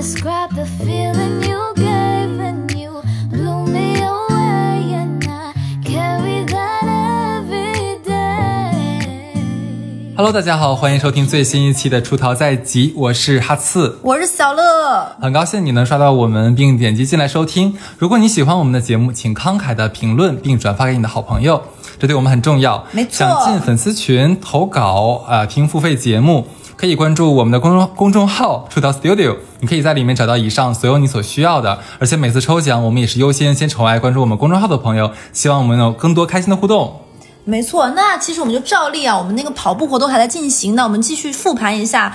describe the feeling you gave, and you blew me away, and I carry that every day. Hello， 大家好，欢迎收听最新一期的出逃在即，我是哈刺，我是小乐，很高兴你能刷到我们并点击进来收听。如果你喜欢我们的节目，请慷慨的评论并转发给你的好朋友，这对我们很重要。没错，想进粉丝群投稿听付费节目，可以关注我们的公众号出逃 Studio， 你可以在里面找到以上所有你所需要的。而且每次抽奖我们也是优先筹来关注我们公众号的朋友，希望我们有更多开心的互动。没错，那其实我们就照例我们那个跑步活动还在进行，那我们继续复盘一下。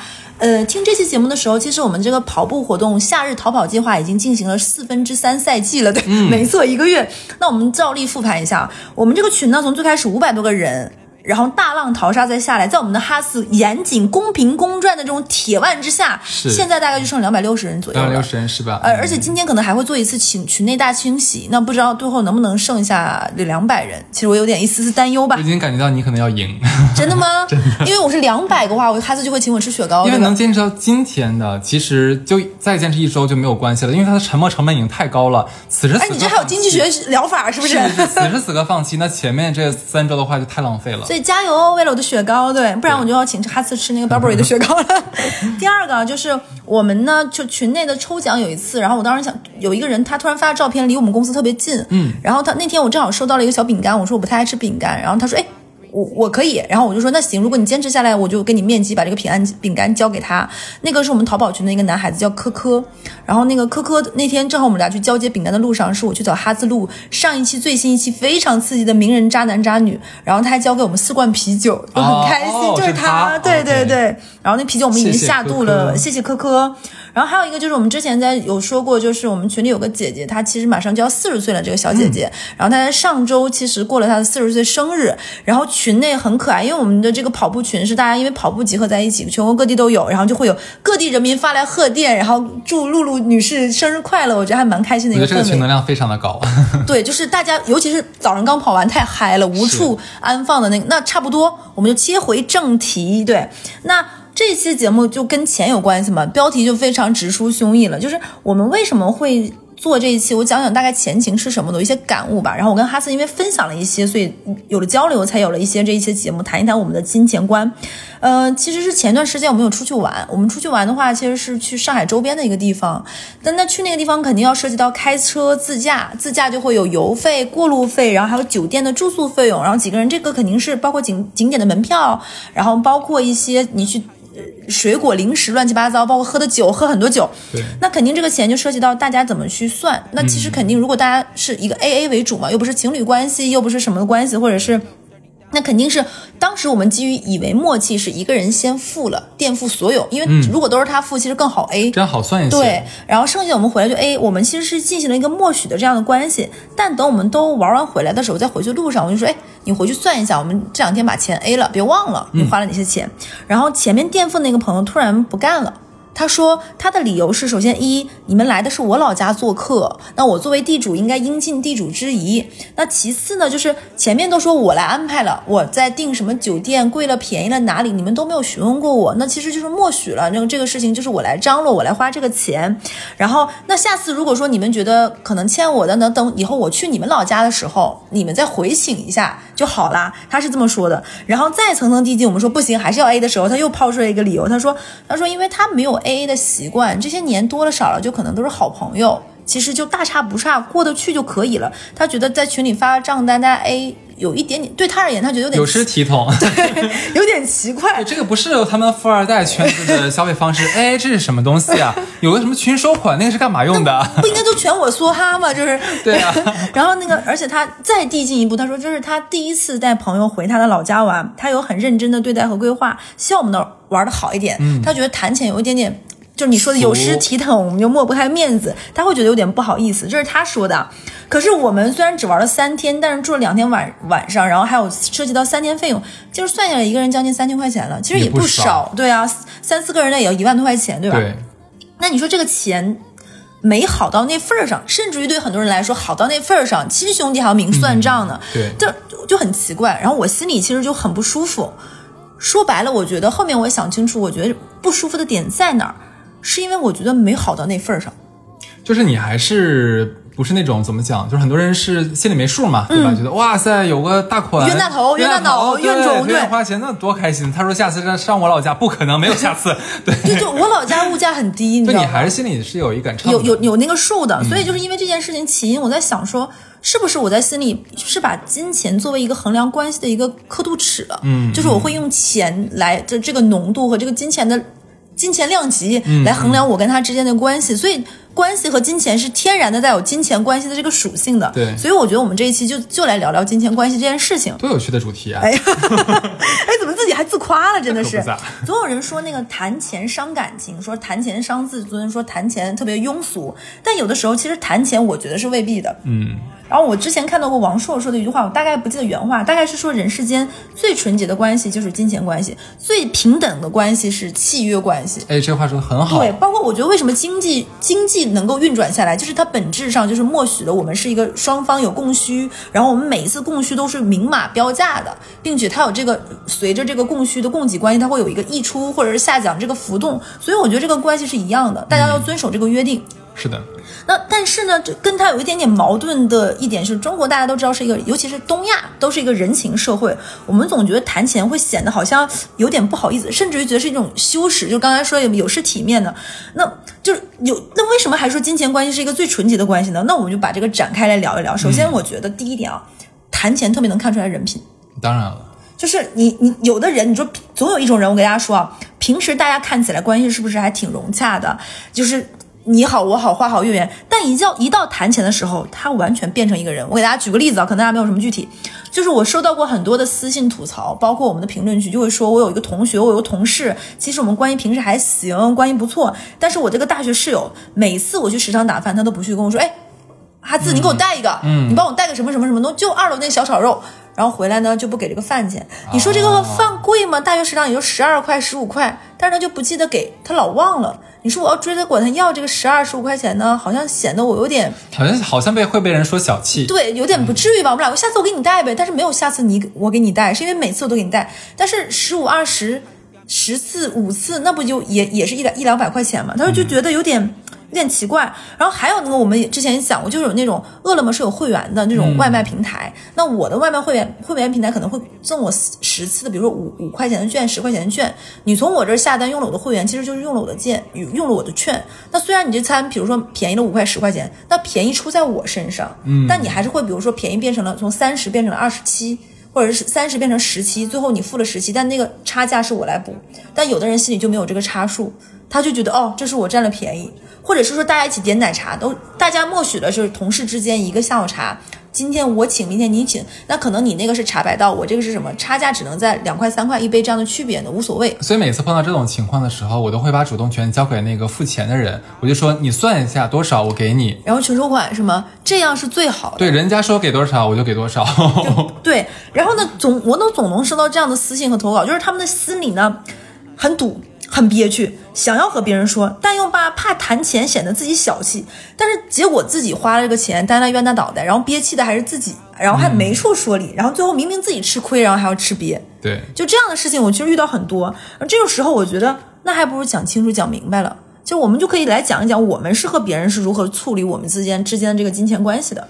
听这期节目的时候，其实我们这个跑步活动夏日逃跑计划已经进行了3/4赛季了，对，没错，一个月。那我们照例复盘一下，我们这个群呢，从最开始500多个人，然后大浪淘沙再下来，在我们的哈斯严谨、公平、公正的这种铁腕之下，现在大概就剩260人左右了。260人是吧？而且今天可能还会做一次群内大清洗，那不知道最后能不能剩下200人。其实我有点一丝丝担忧吧。我已经感觉到你可能要赢。真的吗？真的。因为我是200个话，我哈斯就会请我吃雪糕。因为能坚持到今天的，其实就再坚持一周就没有关系了，因为它的沉没成本已经太高了。此时此刻，你这还有经济学疗法是不是？是此时此刻放弃，那前面这3周的话就太浪费了。所以加油哦，为了我的雪糕，对，不然我就要请哈斯吃那个 Burberry 的雪糕了。第二个就是我们呢，就群内的抽奖有一次，然后我当时想有一个人他突然发照片离我们公司特别近，然后他那天我正好收到了一个小饼干，我说我不太爱吃饼干，然后他说我可以，然后我就说那行，如果你坚持下来，我就给你面基把这个饼干交给他。那个是我们淘宝群的一个男孩子叫科科，然后那个科科那天正好我们俩去交接饼干的路上，是我去找哈兹录上一期最新一期非常刺激的名人渣男渣女，然后他还交给我们4罐啤酒，我很开心，就是他，对对对，然后那啤酒我们已经下肚了，谢谢科科。然后还有一个就是我们之前有说过，就是我们群里有个姐姐，她其实马上就要40岁了，这个小姐姐，然后她在上周其实过了她的40岁生日，然后群内很可爱，因为我们的这个跑步群是大家因为跑步集合在一起，全国各地都有，然后就会有各地人民发来贺电，然后祝露露女士生日快乐，我觉得还蛮开心的一个氛围。我觉得这个群能量非常的高。对，就是大家尤其是早上刚跑完太嗨了，无处安放的那个。那差不多我们就切回正题，对，那这期节目就跟钱有关系嘛，标题就非常直抒胸臆了，就是我们为什么会做这一期，我讲讲大概前情是什么的一些感悟吧。然后我跟哈斯因为分享了一些，所以有了交流，才有了一些这一期节目，谈一谈我们的金钱观。其实是前段时间我们有出去玩，我们出去玩的话其实是去上海周边的一个地方，但那去那个地方肯定要涉及到开车自驾，就会有油费、过路费，然后还有酒店的住宿费用，然后几个人这个肯定是包括景点的门票，然后包括一些你去水果零食乱七八糟，包括喝的酒，喝很多酒，对，那肯定这个钱就涉及到大家怎么去算。那其实肯定如果大家是一个 AA 为主嘛，又不是情侣关系，又不是什么关系，或者是那肯定是当时我们基于以为默契是一个人先付了垫付所有，因为如果都是他付其实更好 A， 这样好算一些，对，然后剩下我们回来就 A， 我们其实是进行了一个默许的这样的关系。但等我们都玩完回来的时候，在回去路上我就说你回去算一下，我们这2天把钱 A 了，别忘了你花了哪些钱。然后前面垫付那个朋友突然不干了，他说他的理由是，首先一，你们来的是我老家做客，那我作为地主应该应尽地主之谊。那其次呢，就是前面都说我来安排了，我在订什么酒店贵了便宜了哪里，你们都没有询问过我，那其实就是默许了这个事情，就是我来张罗，我来花这个钱。然后那下次如果说你们觉得可能欠我的呢，等以后我去你们老家的时候你们再回请一下就好啦，他是这么说的。然后再层层递进，我们说不行还是要 A 的时候，他又抛出了一个理由，他说因为他没有 AA 的习惯，这些年多了少了就可能都是好朋友，其实就大差不差过得去就可以了。他觉得在群里发账单大家 A 有一点点，对他而言他觉得有点有失体统，对，有点奇怪。这个不是他们富二代圈子的消费方式。哎，这是什么东西啊？有个什么群收款，那个是干嘛用的？不应该都全我梭哈吗？就是对啊。然后而且他再递进一步，他说这是他第一次带朋友回他的老家玩，他有很认真的对待和规划，希望我们的玩的好一点。他觉得谈钱有一点点。就是你说的有失体统，我们就抹不开面子，他会觉得有点不好意思，这是他说的。可是我们虽然只玩了3天，但是住了2天晚上，然后还有涉及到3天费用，就是算下来一个人将近3000块钱了，其实也不少，对啊，3-4个人也要1万多块钱，对吧？对。那你说这个钱没好到那份儿上，甚至于对很多人来说好到那份儿上，亲兄弟还要明算账呢，对，就很奇怪。然后我心里其实就很不舒服。说白了，我觉得后面我也想清楚，我觉得不舒服的点在哪儿？是因为我觉得没好到那份上。就是你还是不是那种怎么讲，就是很多人是心里没数嘛，对吧？觉得哇塞，有个大款冤大头冤大脑冤种，对，花钱那多开心。他说下次上我老家，不可能，没有下次。对对对，我老家物价很低，你知道吗？对，你还是心里是有一杆秤，有那个数的。所以就是因为这件事情起因，我在想说，是不是我在心里是把金钱作为一个衡量关系的一个刻度尺了？就是我会用钱来这个浓度和这个金钱量级来衡量我跟他之间的关系，所以关系和金钱是天然的带有金钱关系的这个属性的。对，所以我觉得我们这一期就来聊聊金钱关系这件事情。多有趣的主题啊！哎，怎么自己还自夸了？真的是，总有人说那个谈钱伤感情，说谈钱伤自尊，说谈钱特别庸俗，但有的时候其实谈钱我觉得是未必的。然后我之前看到过王朔说的一句话，我大概不记得原话，大概是说人世间最纯洁的关系就是金钱关系，最平等的关系是契约关系。哎，这话说的很好。对，包括我觉得为什么经济能够运转下来，就是它本质上就是默许了我们是一个双方有供需，然后我们每一次供需都是明码标价的，并且它有这个随着这个供需的供给关系，它会有一个溢出或者是下降这个浮动，所以我觉得这个关系是一样的，大家要遵守这个约定。是的。那但是呢，这跟它有一点点矛盾的一点是，中国大家都知道是一个，尤其是东亚都是一个人情社会，我们总觉得谈钱会显得好像有点不好意思，甚至于觉得是一种羞耻，就刚才说有失体面的。那就是那为什么还说金钱关系是一个最纯洁的关系呢？那我们就把这个展开来聊一聊。首先我觉得第一点啊，谈钱特别能看出来人品。当然了，就是你有的人，你说总有一种人，我给大家说啊，平时大家看起来关系是不是还挺融洽的，就是你好我好花好月圆，但一到谈钱的时候，他完全变成一个人。我给大家举个例子啊，可能大家没有什么具体，就是我收到过很多的私信吐槽，包括我们的评论区就会说，我有一个同学，我有个同事，其实我们关系平时还行，关系不错，但是我这个大学室友，每次我去食堂打饭，他都不去跟我说，哎，哈子，你给我带一个，你帮我带个什么什么什么，就2楼那小炒肉。然后回来呢就不给这个饭钱，你说这个饭贵吗？大学食堂也就12块15块，但是他就不记得给，他老忘了。你说我要追着管他要这个12、15块钱呢，好像显得我有点好像会被人说小气，对，有点不至于吧。我们俩下次我给你带呗，但是没有下次我给你带，是因为每次我都给你带，但是15、20、10次、5次，那不就也是100、200块钱嘛？他就觉得有点奇怪。然后还有那个我们之前讲过，就是有那种饿了么是有会员的那种外卖平台，那我的外卖会员平台可能会赠我10次的，比如说5块钱的券、10块钱的券，你从我这儿下单用了我的会员，其实就是用了我的券，用了我的券。那虽然你这餐比如说便宜了5块10块钱，那便宜出在我身上，但你还是会比如说便宜变成了从30变成了27，或者是30变成17，最后你付了17，但那个差价是我来补。但有的人心里就没有这个差数，他就觉得哦，这是我占了便宜。或者是说大家一起点奶茶，大家默许的是同事之间一个下午茶，今天我请，明天你请，那可能你那个是茶百道，我这个是什么，差价只能在2块3块一杯这样的区别呢，无所谓。所以每次碰到这种情况的时候，我都会把主动权交给那个付钱的人，我就说你算一下多少我给你，然后全收款是吗？这样是最好的。对，人家说给多少我就给多少。对，然后呢我总能收到这样的私信和投稿，就是他们的心理呢很堵很憋屈，想要和别人说，但又怕谈钱显得自己小气，但是结果自己花了这个钱，担了冤大脑袋，然后憋气的还是自己，然后还没处说理，然后最后明明自己吃亏，然后还要吃瘪。对，就这样的事情我其实遇到很多。这种时候我觉得那还不如讲清楚讲明白了，就我们就可以来讲一讲我们是和别人是如何处理我们之间的这个金钱关系的。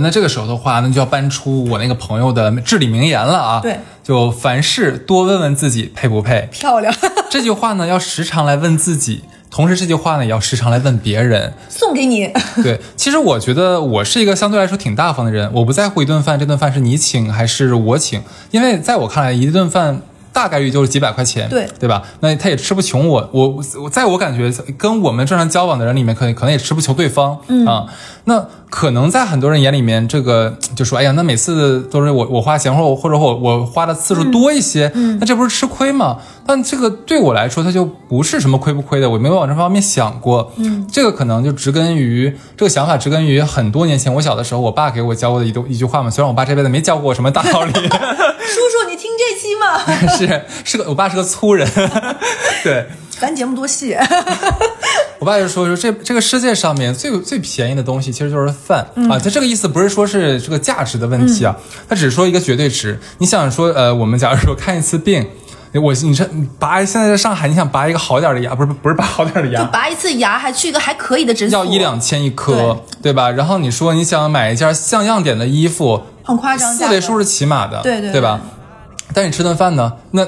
那这个时候的话，那就要搬出我那个朋友的至理名言了啊。对，就凡事多问问自己配不配。漂亮。这句话呢要时常来问自己，同时这句话呢也要时常来问别人。送给你。对，其实我觉得我是一个相对来说挺大方的人，我不在乎一顿饭这顿饭是你请还是我请，因为在我看来一顿饭大概率就是几百块钱，对吧？那他也吃不穷我在我感觉跟我们正常交往的人里面，可能也吃不穷对方啊。那可能在很多人眼里面，这个就说哎呀，那每次都是我花钱，或者我花的次数多一些，那这不是吃亏吗？但这个对我来说，它就不是什么亏不亏的，我没有往这方面想过。这个可能就这个想法植根于很多年前我小的时候，我爸给我教过的一句话嘛。虽然我爸这辈子没教过我什么大道理。叔叔，你听这期吗？是个，我爸是个粗人。对，咱节目多细。我爸就说这个世界上面最便宜的东西其实就是饭啊。他这个意思不是说是这个价值的问题啊，他只是说一个绝对值。你想说我们假如说看一次病，你拔现在在上海，你想拔一个好点的牙，不是拔好点的牙，就拔一次牙还去一个还可以的诊所，要1-2千一颗， 对吧？然后你说你想买一件像样点的衣服，很夸张，4位数是起码的，对对吧？但你吃顿饭呢，那。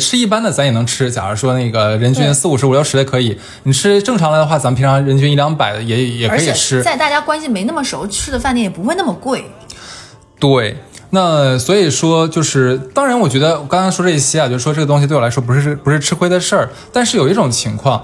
吃一般的咱也能吃，假如说那个人均40、50、50、60的可以，你吃正常来的话，咱们平常人均100-200的也可以吃。在大家关系没那么熟，吃的饭店也不会那么贵。对，那所以说就是，当然我觉得我刚刚说这一些啊，就是说这个东西对我来说不是吃亏的事儿，但是有一种情况，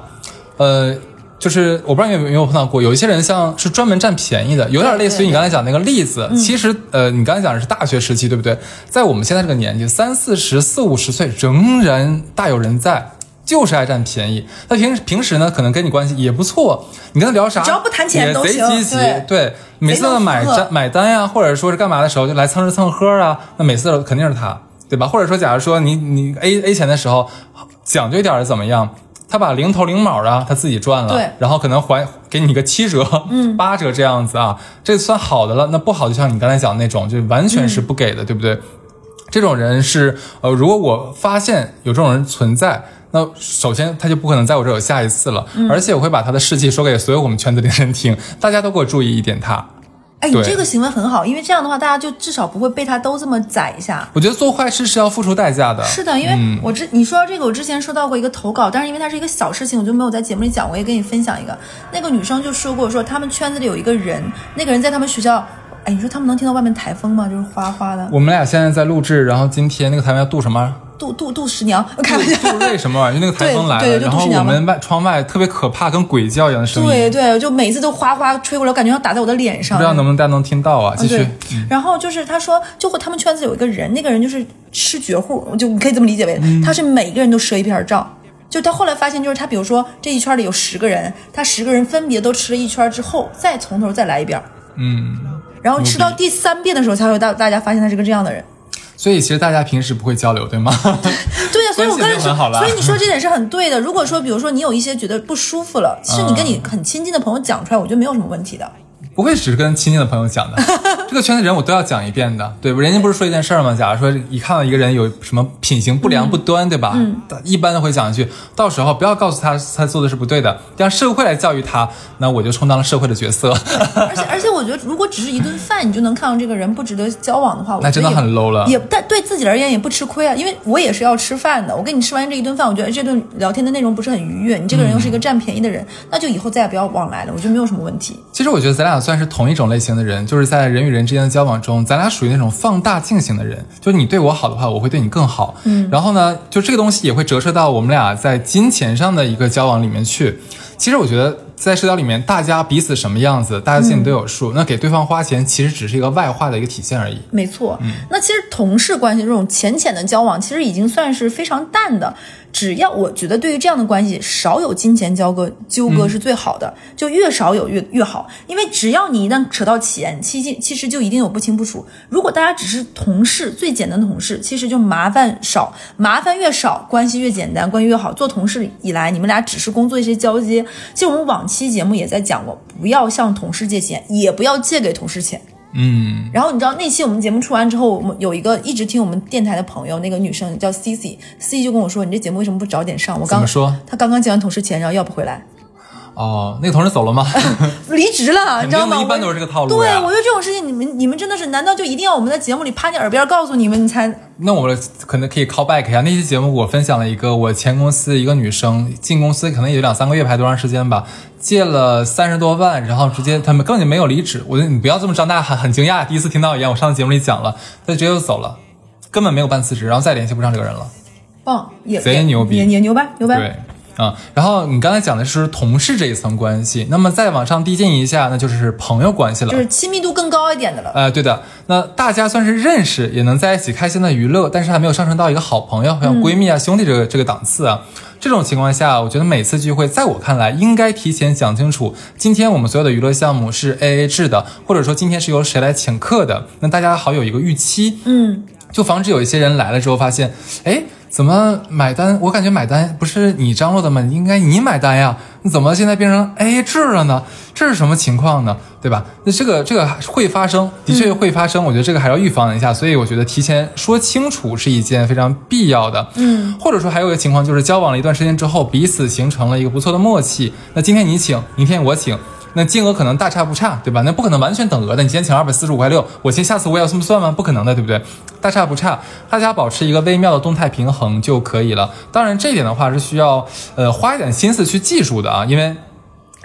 就是我不知道你有没有碰到过，有一些人像是专门占便宜的，有点类似于你刚才讲那个例子。其实你刚才讲的是大学时期，对不对？在我们现在这个年纪，30、40、50岁仍然大有人在，就是爱占便宜。那平时呢，可能跟你关系也不错，你跟他聊啥，只要不谈钱都行，也贼积极，对，每次都买单呀，或者说是干嘛的时候就来蹭吃蹭喝啊，那每次肯定是他，对吧？或者说，假如说你 A钱的时候，讲究一点是怎么样？他把零头零毛啊他自己赚了，对，然后可能还给你个7折、8折这样子啊，这算好的了。那不好就像你刚才讲的那种，就完全是不给的，对不对？这种人是如果我发现有这种人存在，那首先他就不可能在我这有下一次了，而且我会把他的事迹说给所有我们圈子里的人听，大家都给我注意一点他。哎，你这个行为很好，因为这样的话，大家就至少不会被他都这么宰一下。我觉得做坏事是要付出代价的。是的，因为你说到这个，我之前收到过一个投稿，但是因为它是一个小事情，我就没有在节目里讲。我也跟你分享一个，那个女生就说过，说他们圈子里有一个人，那个人在他们学校。哎，你说他们能听到外面台风吗？就是哗哗的。我们俩现在在录制，然后今天那个台风要渡什么？渡十娘，开玩笑。渡瑞什么玩意儿？就那个台风来了，然后我们窗外特别可怕，跟鬼叫一样的声音。对，就每次都哗哗吹过来，我感觉要打在我的脸上。不知道能不能大家能听到啊？继续。然后就是他说，就他们圈子有一个人，那个人就是吃绝户，就你可以这么理解为，他是每一个人都赊一片账。就他后来发现，就是他比如说这一圈里有10个人，他10个人分别都吃了一圈之后，再从头再来一遍。然后吃到第3遍的时候，才会大家发现他是个这样的人。所以其实大家平时不会交流，对吗？对，所以我跟你说，所以你说这点是很对的。如果说，比如说你有一些觉得不舒服了，是你跟你很亲近的朋友讲出来，我觉得没有什么问题的。不会只是跟亲近的朋友讲的，这个圈子人我都要讲一遍的，对吧？人家不是说一件事儿吗？假如说一看到一个人有什么品行不良不端，对吧？一般都会讲一句，到时候不要告诉他做的是不对的，让社会来教育他。那我就充当了社会的角色。而且我觉得，如果只是一顿饭你就能看到这个人不值得交往的话，那真的很 low 了。也但对自己而言也不吃亏啊，因为我也是要吃饭的。我跟你吃完这一顿饭，我觉得这顿聊天的内容不是很愉悦，你这个人又是一个占便宜的人，那就以后再也不要往来了，我觉得没有什么问题。其实我觉得咱俩。算是同一种类型的人，就是在人与人之间的交往中，咱俩属于那种放大镜型的人，就是你对我好的话，我会对你更好。然后呢，就这个东西也会折射到我们俩在金钱上的一个交往里面去。其实我觉得在社交里面，大家彼此什么样子，大家心里都有数。那给对方花钱，其实只是一个外化的一个体现而已。没错。那其实同事关系这种浅浅的交往，其实已经算是非常淡的。只要我觉得对于这样的关系少有金钱纠葛是最好的，就越少有越好，因为只要你一旦扯到钱，其实就一定有不清不楚。如果大家只是同事，最简单的同事，其实就麻烦少，麻烦越少，关系越简单，关系越好。做同事以来，你们俩只是工作一些交接，其实我们往期节目也在讲过，不要向同事借钱，也不要借给同事钱。然后你知道那期我们节目出完之后，我们有一个一直听我们电台的朋友，那个女生叫 CC 就跟我说，你这节目为什么不早点上？怎么说？她刚刚借完同事钱，然后要不回来。哦，那个同事走了吗？离职了，你知道吗？一般都是这个套路。对，我觉得这种事情，你们真的是，难道就一定要我们在节目里趴你耳边告诉你们，你才？那我可能可以 call back 一下，那期节目我分享了一个我前公司一个女生进公司，可能也就2-3个月，排多长时间吧。借了30多万，然后直接他们根本就没有离职。我说你不要这么张大很惊讶，第一次听到一样。我上次节目里讲了，他直接就走了，根本没有办辞职，然后再联系不上这个人了。棒，贼牛逼，也牛掰。对，然后你刚才讲的是同事这一层关系，那么再往上递进一下，那就是朋友关系了，就是亲密度更高一点的了。对的，那大家算是认识，也能在一起开心的娱乐，但是还没有上升到一个好朋友，像闺蜜啊、兄弟这个档次啊。这种情况下，我觉得每次聚会，在我看来，应该提前讲清楚，今天我们所有的娱乐项目是 AA 制的，或者说今天是由谁来请客的，那大家好有一个预期，就防止有一些人来了之后发现，哎，怎么买单？我感觉买单不是你张罗的吗？应该你买单呀。你怎么现在变成 AA制了呢？这是什么情况呢？对吧？那这个会发生，的确会发生，我觉得这个还要预防一下，所以我觉得提前说清楚是一件非常必要的。或者说还有一个情况就是交往了一段时间之后，彼此形成了一个不错的默契，那今天你请，明天我请。那金额可能大差不差，对吧？那不可能完全等额的。你今天请245.6，我今天下次我也要这么算吗？不可能的，对不对？大差不差，大家保持一个微妙的动态平衡就可以了。当然，这一点的话是需要花一点心思去记住的啊，因为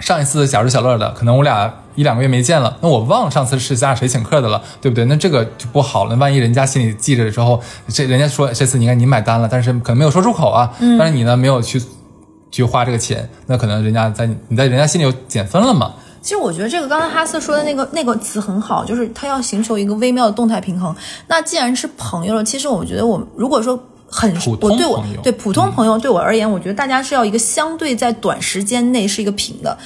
上一次小时小乐的，可能我俩一两个月没见了，那我忘了上次是谁请客的了，对不对？那这个就不好了，万一人家心里记着的时候，人家说这次你看你买单了，但是可能没有说出口啊，但是你呢没有去花这个钱，那可能人家你在人家心里有减分了嘛。其实我觉得这个刚才哈斯说的那个词很好，就是它要形成一个微妙的动态平衡。那既然是朋友了，其实我觉得我如果说很普通朋友，普通朋友对我而言，我觉得大家是要一个相对在短时间内是一个平的。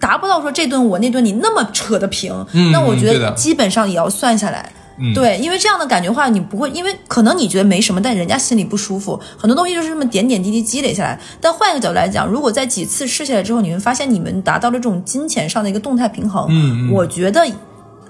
达不到说这顿我那顿你那么扯的平，那我觉得基本上也要算下来。对，因为这样的感觉的话，你不会，因为可能你觉得没什么，但人家心里不舒服。很多东西就是这么点点滴滴积累下来。但换一个角度来讲，如果在几次试下来之后，你会发现你们达到了这种金钱上的一个动态平衡，我觉得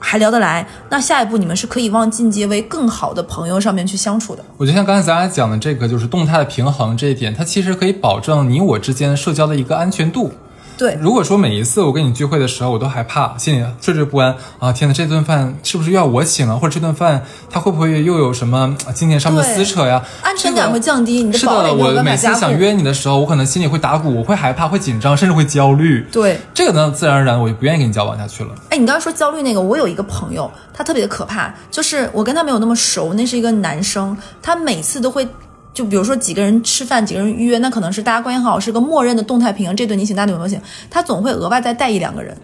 还聊得来，那下一步你们是可以往进阶为更好的朋友上面去相处的。我觉得像刚才咱俩讲的这个，就是动态的平衡这一点，它其实可以保证你我之间社交的一个安全度。对，如果说每一次我跟你聚会的时候，我都害怕，心里惴惴不安啊！天哪，这顿饭是不是又要我请了？或者这顿饭他会不会又有什么金钱上面的撕扯呀？安全感会降低，你的堡垒没有办法加固。是的，我每次想约你的时候，我可能心里会打鼓，我会害怕，会紧张，甚至会焦虑。对，这个呢，自然而然我就不愿意跟你交往下去了。哎，你刚才说焦虑那个，我有一个朋友，他特别的可怕，就是我跟他没有那么熟，那是一个男生，他每次都会。就比如说几个人吃饭，几个人约，那可能是大家关系好，是个默认的动态平衡，这顿你请，那顿我请，他总会额外再带一两个人。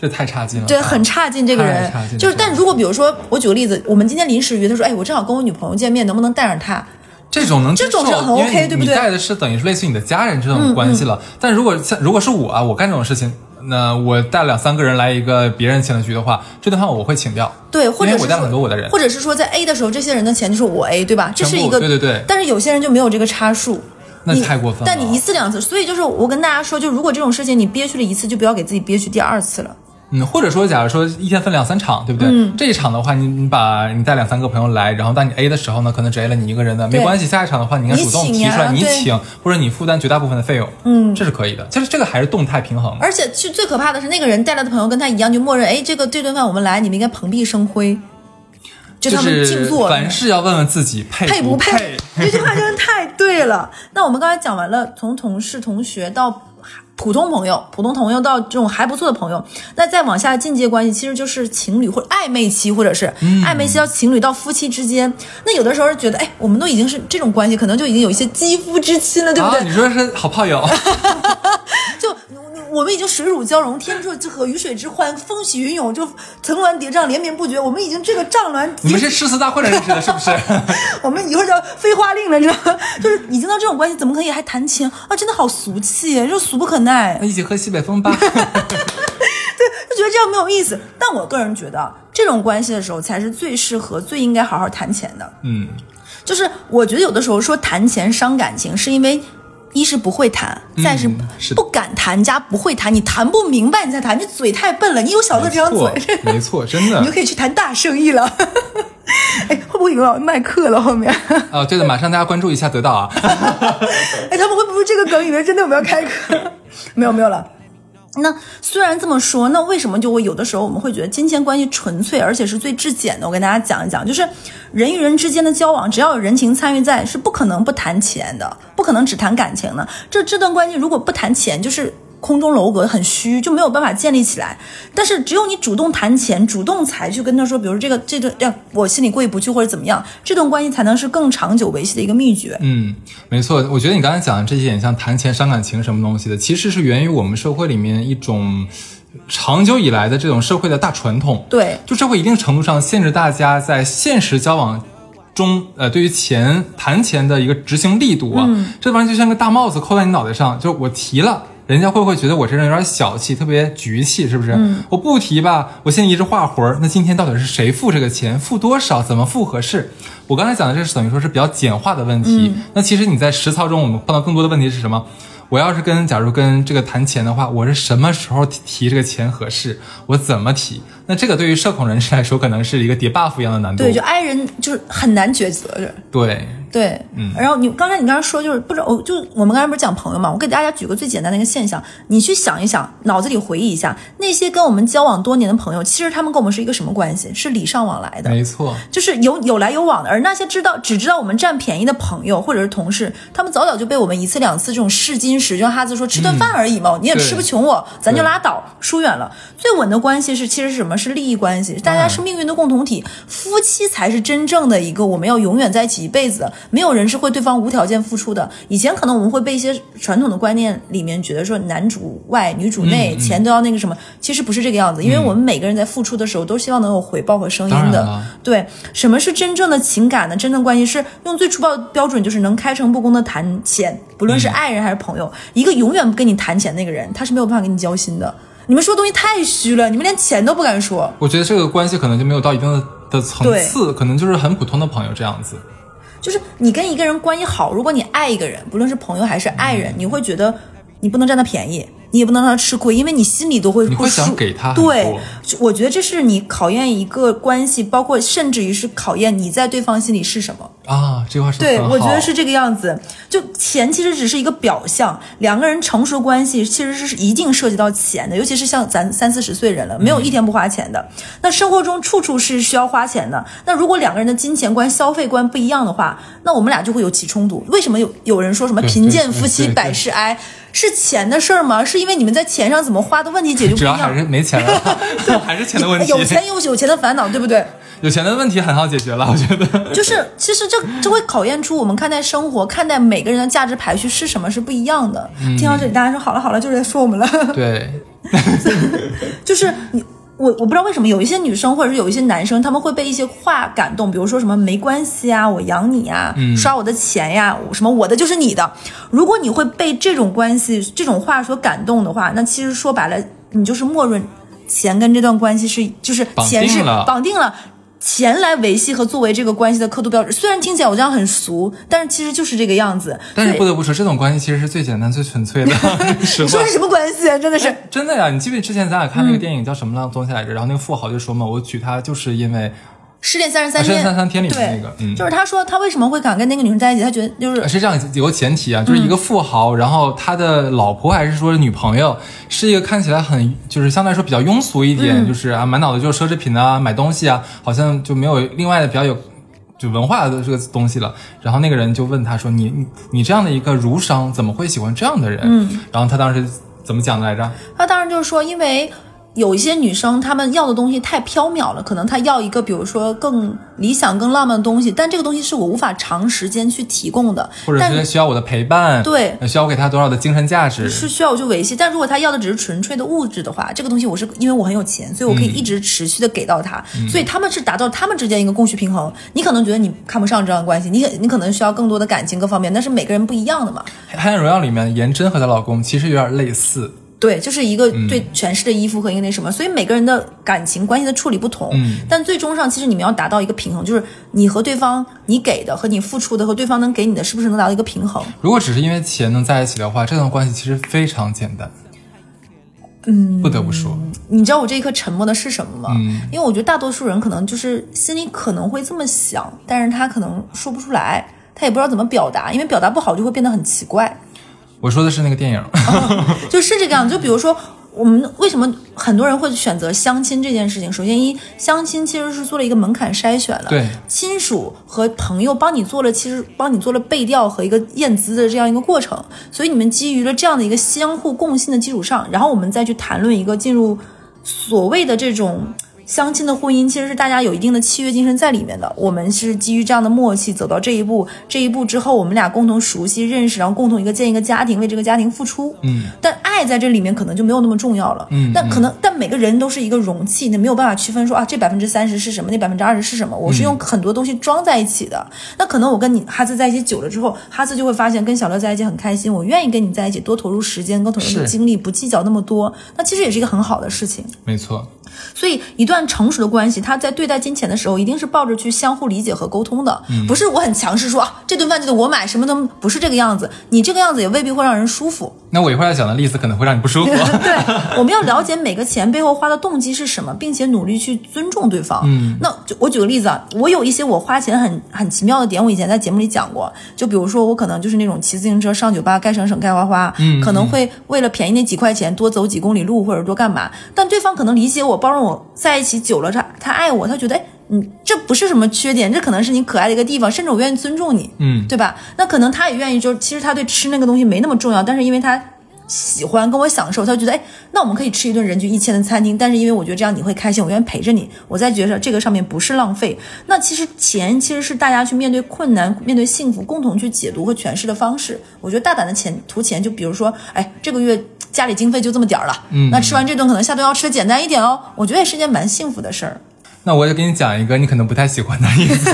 这太差劲了，对，很差劲。这个人就是，但如果比如说我举个例子，我们今天临时约，他说，哎，我正好跟我女朋友见面，能不能带上她？这种是很 OK， 对不对？你带的是等于是类似你的家人这种关系了。但如果是我啊，我干这种事情。那我带两三个人来一个别人请的局的话，这顿饭我会请掉。对，或者是因为我带很多我的人，或者是说在 A 的时候，这些人的钱就是我 A， 对吧？这是一个对。但是有些人就没有这个差数，那太过分了。但你一次两次，所以就是我跟大家说，就如果这种事情你憋屈了一次，就不要给自己憋屈第二次了。或者说，假如说一天分两三场，对不对？这一场的话，你带两三个朋友来，然后当你 A 的时候呢，可能只 A 了你一个人的，没关系。下一场的话，你应该主动提出来，你请，或者你负担绝大部分的费用，这是可以的。其实这个还是动态平衡。而且最可怕的是，那个人带来的朋友跟他一样，就默认，哎，这顿饭我们来，你们应该蓬荜生辉。就他们静坐，凡事要问问自己配不配。这句话真的太对了。那我们刚才讲完了，从同事、同学到。普通朋友到这种还不错的朋友，那再往下进阶关系其实就是情侣或者暧昧期，或者是暧昧期到情侣到夫妻之间。那有的时候觉得，哎，我们都已经是这种关系，可能就已经有一些肌肤之亲了，对不对？你说是好炮友，就我们已经水乳交融，天作之合，鱼水之欢，风起云涌，就层峦叠嶂，连绵不绝。我们已经这个帐峦，你们是诗词大会的认识了，是不是？我们以后叫飞花令了，你知道，就是已经到这种关系，怎么可以还谈情啊？真的好俗气，就俗不可耐。一起喝西北风吧。对，就觉得这样没有意思。但我个人觉得，这种关系的时候才是最适合、最应该好好谈钱的。就是我觉得有的时候说谈钱伤感情，是因为一是不会谈，再是不敢谈加不会谈。你谈不明白，你才谈，你嘴太笨了，你有小的这张嘴，没错，真的，你就可以去谈大生意了。哎，会不会有人卖课了后面？哦，对的，马上大家关注一下得到啊。哎，他们会不会这个梗以为真的我们要开课？没有了。那虽然这么说，那为什么就会有的时候我们会觉得金钱关系纯粹而且是最至简的？我跟大家讲一讲，就是人与人之间的交往，只要有人情参与在，是不可能不谈钱的，不可能只谈感情的。这段关系如果不谈钱，就是空中楼阁，很虚，就没有办法建立起来。但是只有你主动谈钱，主动才去跟他说，比如说这顿让我心里过意不去或者怎么样，这段关系才能是更长久维系的一个秘诀。没错，我觉得你刚才讲的这些点，像谈钱伤感情什么东西的，其实是源于我们社会里面一种长久以来的这种社会的大传统。对，就社会一定程度上限制大家在现实交往中对于钱谈钱的一个执行力度啊，这玩意就像个大帽子扣在你脑袋上，就是我提了。人家会不会觉得我这人有点小气，特别局气，是不是？我不提吧，我现在一直画魂儿。那今天到底是谁付这个钱，付多少，怎么付合适？我刚才讲的这是等于说是比较简化的问题。那其实你在实操中，我们碰到更多的问题是什么？我要是假如跟这个谈钱的话，我是什么时候提这个钱合适，我怎么提，那这个对于社恐人士来说可能是一个叠 buff 一样的难度。对，就 I 人就是很难抉择着。对对，嗯。然后你刚才说就是不知道，我们刚才不是讲朋友嘛，我给大家举个最简单的一个现象，你去想一想，脑子里回忆一下那些跟我们交往多年的朋友，其实他们跟我们是一个什么关系，是礼尚往来的。没错，就是有来有往的。而那些只知道我们占便宜的朋友或者是同事，他们早早就被我们一次两次这种试金石，就像哈兹说吃顿饭而已嘛，你也吃不穷我，咱就拉倒，疏远了。最稳的关系是其实是什么？是利益关系，大家是命运的共同体，夫妻才是真正的一个我们要永远在一起一辈子的，没有人是会对方无条件付出的。以前可能我们会被一些传统的观念里面觉得说男主外女主内，钱都要那个什么，其实不是这个样子，因为我们每个人在付出的时候都希望能有回报和声音的。对，什么是真正的情感呢？真正关系是用最粗暴的标准，就是能开诚布公的谈钱，不论是爱人还是朋友，一个永远不跟你谈钱那个人，他是没有办法跟你交心的。你们说东西太虚了，你们连钱都不敢说。我觉得这个关系可能就没有到一定的层次，可能就是很普通的朋友这样子。就是你跟一个人关系好，如果你爱一个人，不论是朋友还是爱人，你会觉得你不能占他便宜，你也不能让他吃亏，因为你心里都会，你会想给他。对，我觉得这是你考验一个关系，包括甚至于是考验你在对方心里是什么啊。这话是对，我觉得是这个样子。就钱其实只是一个表象，两个人成熟关系其实是一定涉及到钱的，尤其是像咱三四十岁人了，没有一天不花钱的。那生活中处处是需要花钱的。那如果两个人的金钱观、消费观不一样的话，那我们俩就会有起冲突。为什么有人说什么贫贱夫妻百事哀？是钱的事儿吗？是因为你们在钱上怎么花的问题解决不一样，主要还是没钱了还是钱的问题。有钱有钱的烦恼，对不对？有钱的问题很好解决了，我觉得。就是其实这会考验出我们看待生活、看待每个人的价值排序是什么，是不一样的。听到这里大家说好了好了，就是在说我们了。对就是我不知道为什么有一些女生或者是有一些男生，他们会被一些话感动，比如说什么没关系啊，我养你啊，刷我的钱呀，什么我的就是你的。如果你会被这种关系、这种话所感动的话，那其实说白了，你就是默认钱跟这段关系是，就是钱是绑定了钱来维系和作为这个关系的刻度标准。虽然听起来我这样很俗，但是其实就是这个样子。但是不得不说，这种关系其实是最简单最纯粹的你说是什么关系啊？真的是、真的呀！你记不记得之前咱俩看那个电影叫什么东西来着？然后那个富豪就说嘛，我娶她就是因为失恋33天里面那个，就是他说他为什么会敢跟那个女生在一起，他觉得就是这样有个前提啊，就是一个富豪，然后他的老婆还是说女朋友是一个看起来很就是相对来说比较庸俗一点，就是啊满脑子就是奢侈品啊买东西啊，好像就没有另外的比较有就文化的这个东西了。然后那个人就问他说你这样的一个儒商怎么会喜欢这样的人？然后他当时怎么讲的来着？他当时就是说因为有一些女生她们要的东西太缥缈了，可能她要一个比如说更理想更浪漫的东西，但这个东西是我无法长时间去提供的，或者是需要我的陪伴，对，需要我给她多少的精神价值，是需要我去维系。但如果她要的只是纯粹的物质的话，这个东西我是因为我很有钱，所以我可以一直持续的给到她，所以他们是达到他们之间一个供需平衡。你可能觉得你看不上这样的关系，你可能需要更多的感情各方面，但是每个人不一样的嘛。黑暗荣耀里面颜真和她老公其实有点类似，对，就是一个对权势的依附和一个那什么，所以每个人的感情关系的处理不同，但最终上其实你们要达到一个平衡，就是你和对方，你给的和你付出的和对方能给你的，是不是能达到一个平衡？如果只是因为钱能在一起的话，这段关系其实非常简单。不得不说，你知道我这一刻沉默的是什么吗？因为我觉得大多数人可能就是心里可能会这么想，但是他可能说不出来，他也不知道怎么表达，因为表达不好就会变得很奇怪。我说的是那个电影就是这个样子。就比如说我们为什么很多人会选择相亲这件事情，首先一，相亲其实是做了一个门槛筛选了，对，亲属和朋友帮你做了背调和一个验资的这样一个过程，所以你们基于了这样的一个相互共性的基础上，然后我们再去谈论一个进入所谓的这种相亲的婚姻，其实是大家有一定的契约精神在里面的。我们是基于这样的默契走到这一步，这一步之后我们俩共同熟悉认识，然后共同一个建一个家庭，为这个家庭付出。但爱在这里面可能就没有那么重要了。但每个人都是一个容器，你没有办法区分说啊，这 30% 是什么，那 20% 是什么，我是用很多东西装在一起的。那可能我跟你哈兹在一起久了之后，哈兹就会发现跟小乐在一起很开心，我愿意跟你在一起多投入时间，更投入精力，不计较那么多，那其实也是一个很好的事情。没错。所以一段段成熟的关系，他在对待金钱的时候一定是抱着去相互理解和沟通的，不是我很强势说啊这顿饭就得我买，什么都不是这个样子，你这个样子也未必会让人舒服。那我一会儿要讲的例子可能会让你不舒服。对，我们要了解每个钱背后花的动机是什么，并且努力去尊重对方。那我举个例子啊，我有一些我花钱很奇妙的点，我以前在节目里讲过，就比如说我可能就是那种骑自行车上酒吧，该省省该花花，可能会为了便宜那几块钱多走几公里路或者多干嘛，但对方可能理解我，包容我，在一起久了他爱我，他觉得这不是什么缺点，这可能是你可爱的一个地方，甚至我愿意尊重你，对吧？那可能他也愿意，就其实他对吃那个东西没那么重要，但是因为他喜欢跟我享受，他觉得那我们可以吃一顿人均1000的餐厅，但是因为我觉得这样你会开心，我愿意陪着你，我在觉得这个上面不是浪费。那其实钱其实是大家去面对困难、面对幸福共同去解读和诠释的方式。我觉得大胆的图钱，就比如说这个月家里经费就这么点了，那吃完这顿可能下顿要吃的简单一点哦，我觉得也是件蛮幸福的事儿。那我也给你讲一个你可能不太喜欢的例子。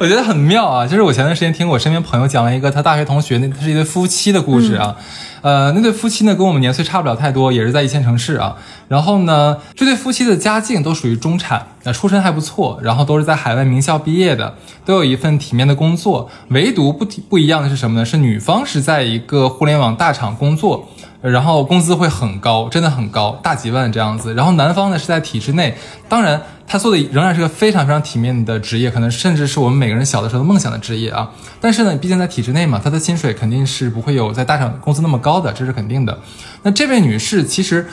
我觉得很妙啊，就是我前段时间听我身边朋友讲了一个他大学同学，他是一对夫妻的故事啊。那对夫妻呢跟我们年岁差不了太多，也是在一线城市啊。然后呢这对夫妻的家境都属于中产，出身还不错，然后都是在海外名校毕业的，都有一份体面的工作，唯独不一样的是什么呢，是女方是在一个互联网大厂工作，然后工资会很高，真的很高，大几万这样子。然后男方呢是在体制内，当然他做的仍然是个非常非常体面的职业，可能甚至是我们每个人小的时候的梦想的职业啊。但是呢，毕竟在体制内嘛，他的薪水肯定是不会有在大厂工资那么高的，这是肯定的。那这位女士其实，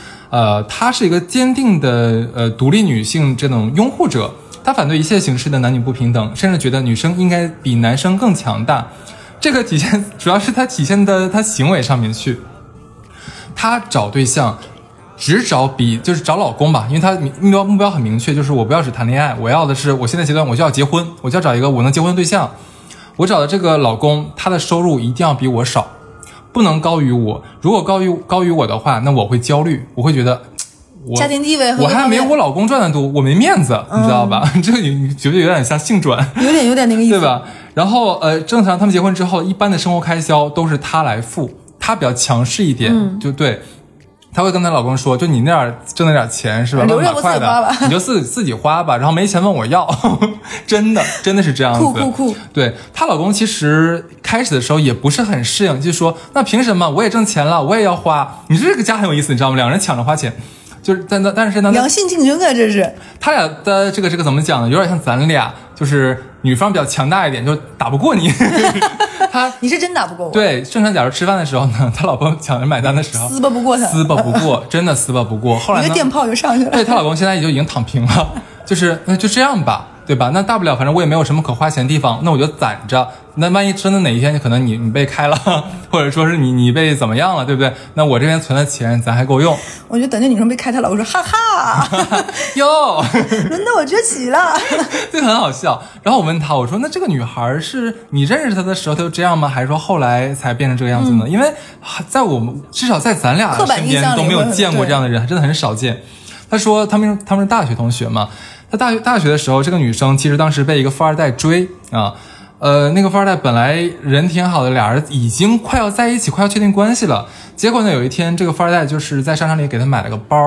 她是一个坚定的独立女性这种拥护者，她反对一切形式的男女不平等，甚至觉得女生应该比男生更强大。这个体现主要是她体现在她行为上面去。她找对象只找就是找老公吧，因为她目标很明确，就是我不要只谈恋爱，我要的是我现在阶段我就要结婚，我就要找一个我能结婚的对象。我找的这个老公他的收入一定要比我少，不能高于我，如果高于我的话，那我会焦虑，我会觉得家庭地位，我还没有我老公赚的多，我没面子，你知道吧？这你觉得有点像性转，有点那个意思，对吧？然后正常他们结婚之后，一般的生活开销都是他来付，他比较强势一点，就对，他会跟她老公说，就你那点挣那点钱是吧，留着我自己花吧，你就自己花吧，然后没钱问我要。真的是这样子。酷。对，她老公其实开始的时候也不是很适应，就说那凭什么我也挣钱了我也要花，你这个家很有意思，你知道吗？两人抢着花钱。就是但是呢，良性竞争啊，这是。他俩的这个怎么讲呢？有点像咱俩，就是女方比较强大一点，就打不过你。你是真打不过我。对，正常假如吃饭的时候呢，他老婆抢着买单的时候，撕巴不过，真的撕巴不过。后来呢，一个电炮就上去了。对，他老公现在也就已经躺平了，就是那就这样吧，对吧？那大不了反正我也没有什么可花钱的地方，那我就攒着。那万一真的哪一天可能你被开了，或者说是你被怎么样了，对不对？那我这边存了钱，咱还够用。我觉得等这女生被开，她老公说哈哈哟，轮到我崛起了，这很好笑。然后我问她，我说那这个女孩是你认识她的时候她就这样吗？还是说后来才变成这个样子呢？因为在我们至少在咱俩身边都没有见过这样的人，真的很少见。她说他们是大学同学嘛，她大学的时候，这个女生其实当时被一个富二代追啊。那个富二代本来人挺好的，俩人已经快要在一起，快要确定关系了。结果呢，有一天这个富二代就是在商场里给他买了个包，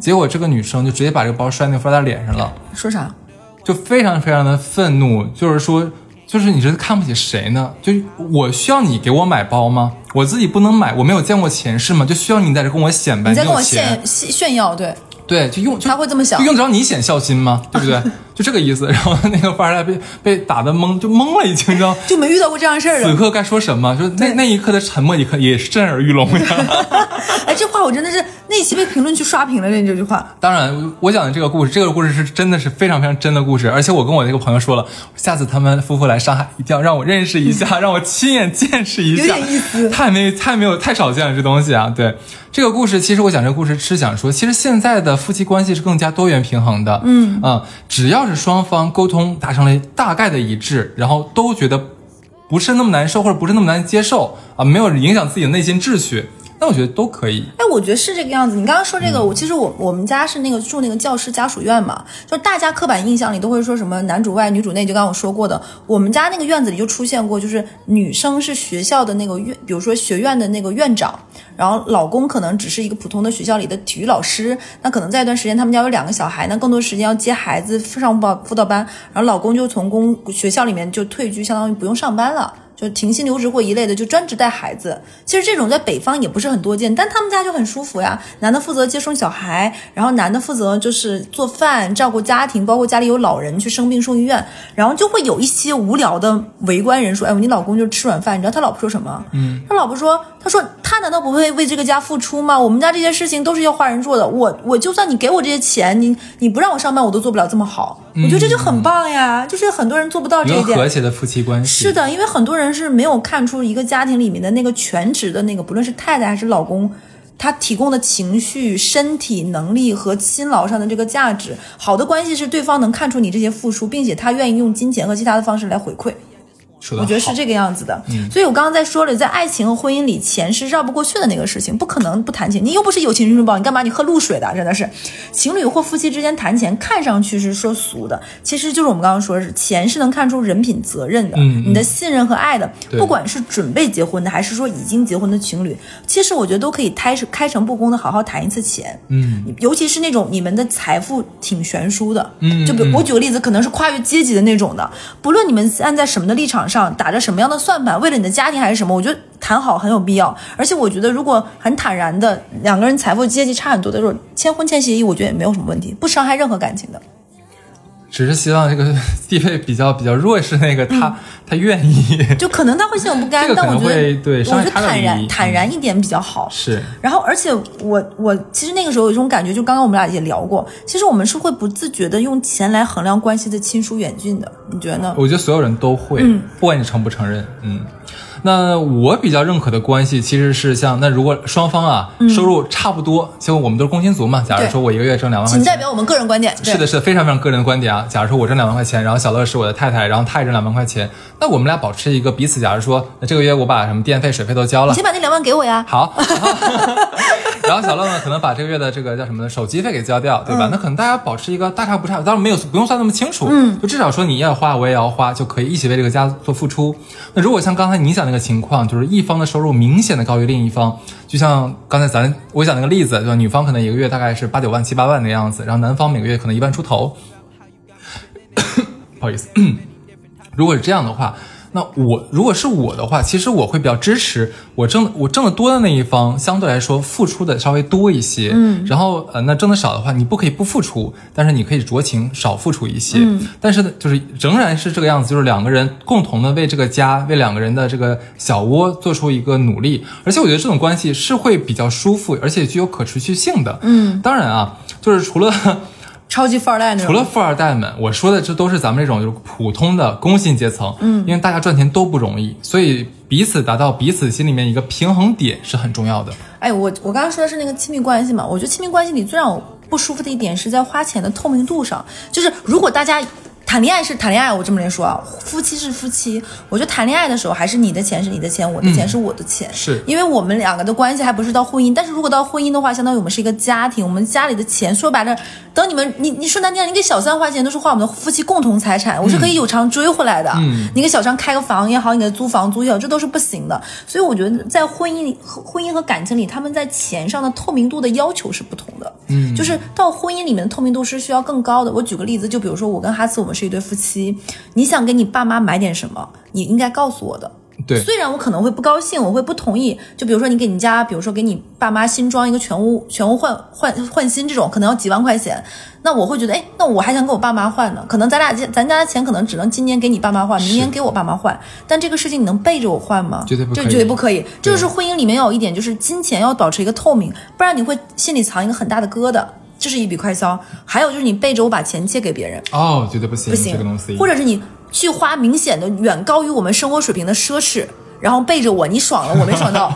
结果这个女生就直接把这个包摔那个富二代脸上了。说啥？就非常非常的愤怒，就是说，就是你这是看不起谁呢？就我需要你给我买包吗？我自己不能买，我没有见过钱是吗？就需要你在这跟我显摆，你在跟我炫耀，对。对，他会这么想，就用得着你显孝心吗？对不对？就这个意思。然后那个富二代被打得懵了，已经就没遇到过这样的事儿。此刻该说什么？就那一刻的沉默，一刻也是震耳欲聋呀。哎，这话我真的是那期被评论区刷屏了，这句话。当然，我讲的这个故事是真的是非常非常真的故事，而且我跟我那个朋友说了，下次他们夫妇来上海，一定要让我认识一下，让我亲眼见识一下。有点意思，太少见了这东西啊！对。这个故事其实我讲这个故事是想说，其实现在的夫妻关系是更加多元平衡的，只要是双方沟通达成了大概的一致，然后都觉得不是那么难受或者不是那么难接受啊，没有影响自己的内心秩序，那我觉得都可以。哎，我觉得是这个样子。你刚刚说这个，其实我们家是那个住那个教师家属院嘛，就是大家刻板印象里都会说什么男主外女主内，就刚刚我说过的，我们家那个院子里就出现过，就是女生是学校的那个院，比如说学院的那个院长。然后老公可能只是一个普通的学校里的体育老师，那可能在一段时间他们家有两个小孩，那更多时间要接孩子上辅导班，然后老公就从学校里面就退居，相当于不用上班了，就停薪留职或一类的，就专职带孩子。其实这种在北方也不是很多见，但他们家就很舒服呀，男的负责接送小孩，然后男的负责就是做饭照顾家庭，包括家里有老人去生病送医院。然后就会有一些无聊的围观人说，哎，你老公就吃软饭。你知道他老婆说什么？他老婆说，他说他难道不会为这个家付出吗？我们家这些事情都是要花人做的，我就算你给我这些钱，你不让我上班我都做不了这么好。我觉得这就很棒呀，就是很多人做不到这一点，和谐的夫妻关系。是的，因为很多人是没有看出一个家庭里面的那个全职的那个，不论是太太还是老公，他提供的情绪、身体、能力和辛劳上的这个价值。好的关系是对方能看出你这些付出，并且他愿意用金钱和其他的方式来回馈。我觉得是这个样子的，所以我刚刚在说了，在爱情和婚姻里，钱是绕不过去的那个事情，不可能不谈钱。你又不是有钱人中宝，你干嘛你喝露水的？真的是，情侣或夫妻之间谈钱，看上去是说俗的，其实就是我们刚刚说的，钱是能看出人品、责任的，你的信任和爱的。不管是准备结婚的，还是说已经结婚的情侣，其实我觉得都可以开诚布公的好好谈一次钱。尤其是那种你们的财富挺悬殊的，就比如我举个例子，可能是跨越阶级的那种的，不论你们按在什么的立场上打着什么样的算盘，为了你的家庭还是什么，我觉得谈好很有必要。而且我觉得如果很坦然的两个人财富阶级差很多的时候，签婚前协议我觉得也没有什么问题，不伤害任何感情的。只是希望这个地位比较弱势那个他愿意，就可能他会心有不甘，但我觉得我觉得坦然一点比较好。是，然后而且我其实那个时候有一种感觉，就刚刚我们俩也聊过，其实我们是会不自觉的用钱来衡量关系的亲疏远近的，你觉得呢？我觉得所有人都会，不管你承不承认。那我比较认可的关系其实是像，那如果双方啊收入差不多，结果我们都是工薪族嘛，假如说我一个月挣2万块钱，仅代表我们个人观点。是的，非常非常个人观点啊。假如说我挣2万块钱，然后小乐是我的太太，然后她也挣2万块钱，那我们俩保持一个彼此，假如说这个月我把什么电费水费都交了，你先把那2万给我呀。好，然后小乐呢可能把这个月的这个叫什么手机费给交掉，对吧？那可能大家保持一个大差不差，当然没有不用算那么清楚，就至少说你要花我也要花，就可以一起为这个家做付出。那如果像刚才你想那个情况，就是一方的收入明显的高于另一方，就像刚才我讲那个例子，就女方可能一个月大概是8-9万7-8万的样子，然后男方每个月可能1万出头。不好意思，如果是这样的话，那如果是我的话，其实我会比较支持我挣得多的那一方相对来说付出的稍微多一些，然后那挣得少的话，你不可以不付出，但是你可以酌情少付出一些，但是就是仍然是这个样子，就是两个人共同的为这个家，为两个人的这个小窝做出一个努力，而且我觉得这种关系是会比较舒服，而且具有可持续性的。当然啊，就是除了超级富二代呢？除了富二代们，我说的这都是咱们这种就是普通的工薪阶层。因为大家赚钱都不容易，所以彼此达到彼此心里面一个平衡点是很重要的。哎，我刚刚说的是那个亲密关系嘛，我觉得亲密关系里最让我不舒服的一点是在花钱的透明度上，就是如果大家谈恋爱是谈恋爱，我这么来说啊，夫妻是夫妻，我觉得谈恋爱的时候还是你的钱是你的钱，我的钱是我的钱，是因为我们两个的关系还不是到婚姻。但是如果到婚姻的话，相当于我们是一个家庭，我们家里的钱说白了，等你说难听点，你给小三花钱都是花我们的夫妻共同财产，我是可以有偿追回来的。你给小三开个房也好，你给租房租也好，这都是不行的。所以我觉得在婚姻和感情里，他们在钱上的透明度的要求是不同的。就是到婚姻里面的透明度是需要更高的。我举个例子，就比如说我跟哈斯，我们是一对夫妻，你想给你爸妈买点什么，你应该告诉我的。对，虽然我可能会不高兴，我会不同意，就比如说你给你家，比如说给你爸妈新装一个全屋换新，这种可能要几万块钱，那我会觉得，哎，那我还想给我爸妈换呢，可能咱家的钱可能只能今年给你爸妈换，明年给我爸妈换，但这个事情你能背着我换吗？绝对不可以，这绝对不可以。这就是婚姻里面要有一点，就是金钱要保持一个透明，不然你会心里藏一个很大的疙瘩。这是一笔快销，还有就是你背着我把钱借给别人，绝对不行，这个东西，或者是你去花明显的远高于我们生活水平的奢侈，然后背着我，你爽了我没爽到，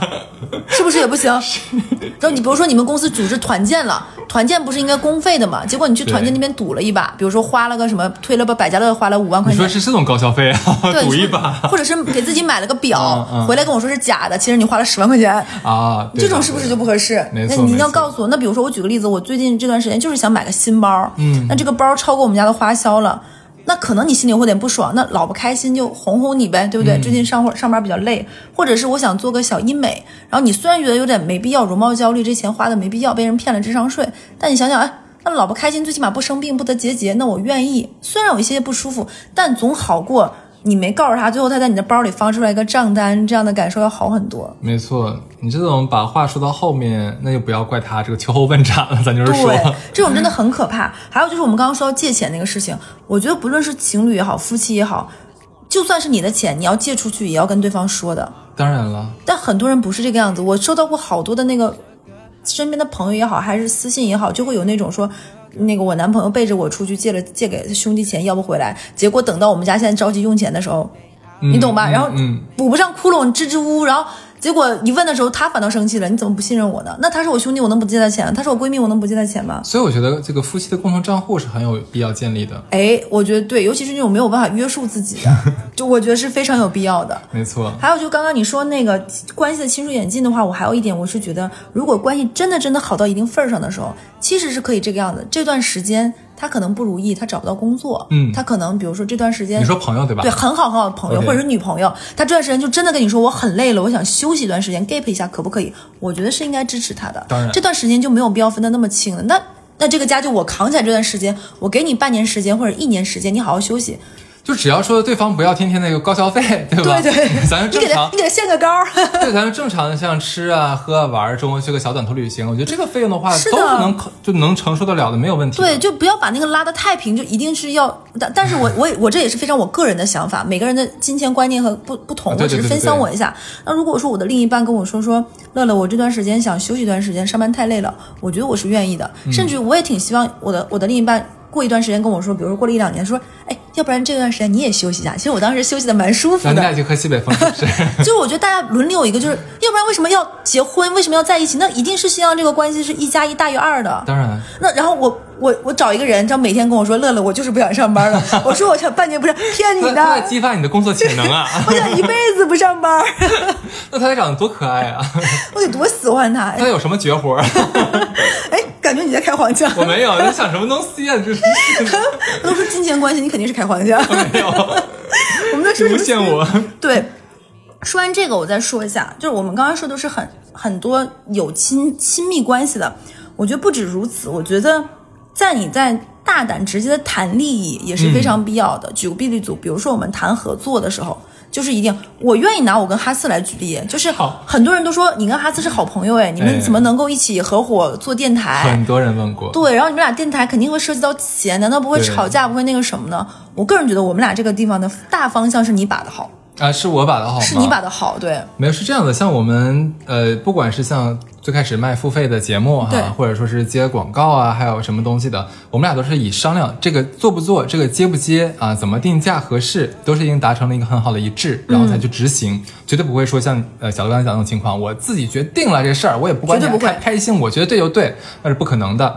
是不是也不行？然后你比如说你们公司组织团建了，团建不是应该公费的吗？结果你去团建那边赌了一把，比如说花了个什么，推了个百家乐花了5万块钱，你说是这种高消费啊？赌一把，或者是给自己买了个表，回来跟我说是假的，其实你花了10万块钱啊，这种是不是就不合适？那你一定要告诉我。那比如说我举个例子，我最近这段时间就是想买个新包，那这个包超过我们家的花销了。那可能你心里会有点不爽，那老不开心就哄哄你呗，对不对？最近上班比较累，或者是我想做个小医美，然后你虽然觉得有点没必要，容貌焦虑，这钱花的没必要，被人骗了智商税，但你想想，哎，那老不开心，最起码不生病不得结节，那我愿意，虽然有一些不舒服，但总好过你没告诉他，最后他在你的包里放出来一个账单，这样的感受要好很多。没错，你这种把话说到后面，那就不要怪他这个秋后问斩了，咱就是说，对，这种真的很可怕。还有就是我们刚刚说到借钱那个事情，我觉得不论是情侣也好，夫妻也好，就算是你的钱，你要借出去也要跟对方说的。当然了，但很多人不是这个样子，我收到过好多的那个身边的朋友也好，还是私信也好，就会有那种说。那个我男朋友背着我出去借给兄弟钱要不回来，结果等到我们家现在着急用钱的时候，你懂吧？然后补不上窟窿，支支吾吾，然后结果一问的时候，他反倒生气了，你怎么不信任我呢？那他是我兄弟，我能不借他钱？他是我闺蜜，我能不借他钱吗？所以我觉得这个夫妻的共同账户是很有必要建立的。哎，我觉得对，尤其是那种没有办法约束自己的，就我觉得是非常有必要的。没错。还有就刚刚你说那个关系的亲疏远近的话，我还有一点，我是觉得如果关系真的好到一定份上的时候，其实是可以这个样子。这段时间他可能不如意，他找不到工作，他可能比如说这段时间，你说朋友对吧？对，很好的朋友、okay. 或者是女朋友，他这段时间就真的跟你说我很累了，我想休息一段时间 gap 一下可不可以？我觉得是应该支持他的。当然，这段时间就没有必要分得那么清了。那这个家就我扛起来这段时间，我给你半年时间或者一年时间，你好好休息。就只要说对方不要天天那个高消费，对吧？对对，咱就正常，你给他限个高。对，咱就正常的像吃啊、喝啊、玩，周末去个小短途旅行，我觉得这个费用的话是的，都是能承受得了的，没有问题。对，就不要把那个拉得太平，就一定是要。但是我这也是非常我个人的想法，每个人的金钱观念和不同，我只是分享我一下。那如果说我的另一半跟我说乐，我这段时间想休息一段时间，上班太累了，我觉得我是愿意的，甚至我也挺希望我的另一半。过一段时间跟我说，比如说过了一两年，说，哎，要不然这段时间你也休息一下。其实我当时休息的蛮舒服的。咱俩去喝西北风，是就是我觉得大家轮流一个，就是要不然为什么要结婚，为什么要在一起？那一定是希望这个关系是1+1大于2的。当然。那然后我找一个人，这样每天跟我说乐，我就是不想上班了。我说我想半年不上，骗你的。他在激发你的工作潜能啊！我想一辈子不上班。那他长得多可爱啊！我得多喜欢他。他有什么绝活？哎。感觉你在开黄腔，我没有，你想什么东西啊？这是都是金钱关系，你肯定是开黄腔。没有，我们在说什么？诬陷我？对，说完这个，我再说一下，就是我们刚刚说都是很多有亲密关系的，我觉得不止如此，我觉得在大胆直接的谈利益也是非常必要的。举个例子，比如说我们谈合作的时候。就是一定，我愿意拿我跟哈斯来举例，就是很多人都说你跟哈斯是好朋友，哎，你们怎么能够一起合伙做电台？很多人问过。对，然后你们俩电台肯定会涉及到钱，难道不会吵架，不会那个什么呢？我个人觉得我们俩这个地方的大方向是你把的好啊，是我把的好吗？是你把的好，对。没有，是这样的，像我们不管是像最开始卖付费的节目哈，或者说是接广告啊，还有什么东西的，我们俩都是以商量这个做不做，这个接不接啊，怎么定价合适，都是已经达成了一个很好的一致，然后才去执行，绝对不会说像小刘刚才讲那种情况，我自己决定了这事儿，我也不管你开心，我觉得对就对，那是不可能的。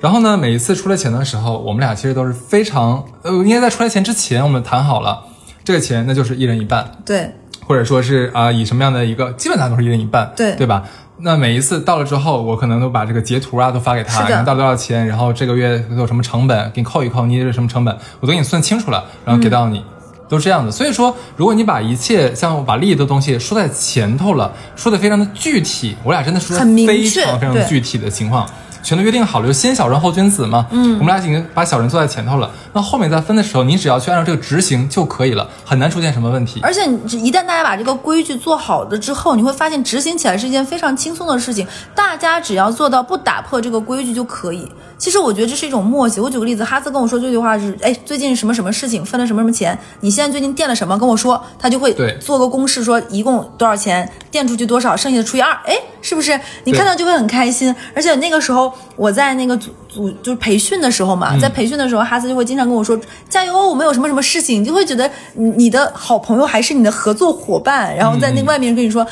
然后呢，每一次出来钱的时候，我们俩其实都是非常应该在出来钱之前，我们谈好了。这个钱那就是一人一半，对，或者说是啊、以什么样的一个，基本上都是一人一半，对，对吧？那每一次到了之后，我可能都把这个截图啊都发给他，然后到了多少钱，然后这个月有什么成本，给你扣一扣，你这是什么成本，我都给你算清楚了，然后给到你，都这样的。所以说，如果你把一切像我把利益的东西说在前头了，说的非常的具体，我俩真的说的非常非常具体的情况。全都约定好了，就先小人后君子嘛。我们俩已经把小人做在前头了，那后面再分的时候，你只要去按照这个执行就可以了，很难出现什么问题。而且一旦大家把这个规矩做好了之后，你会发现执行起来是一件非常轻松的事情，大家只要做到不打破这个规矩就可以。其实我觉得这是一种默契。我举个例子，哈斯跟我说这句话是，哎，最近什么什么事情分了什么什么钱，你现在最近垫了什么跟我说，他就会做个公式说一共多少钱，垫出去多少，剩下的除以2，哎，是不是？你看到就会很开心。而且那个时候我在那个组就是培训的时候嘛，在培训的时候，哈斯就会经常跟我说加油，我们有什么什么事情，就会觉得你的好朋友还是你的合作伙伴，然后在那外面跟你说，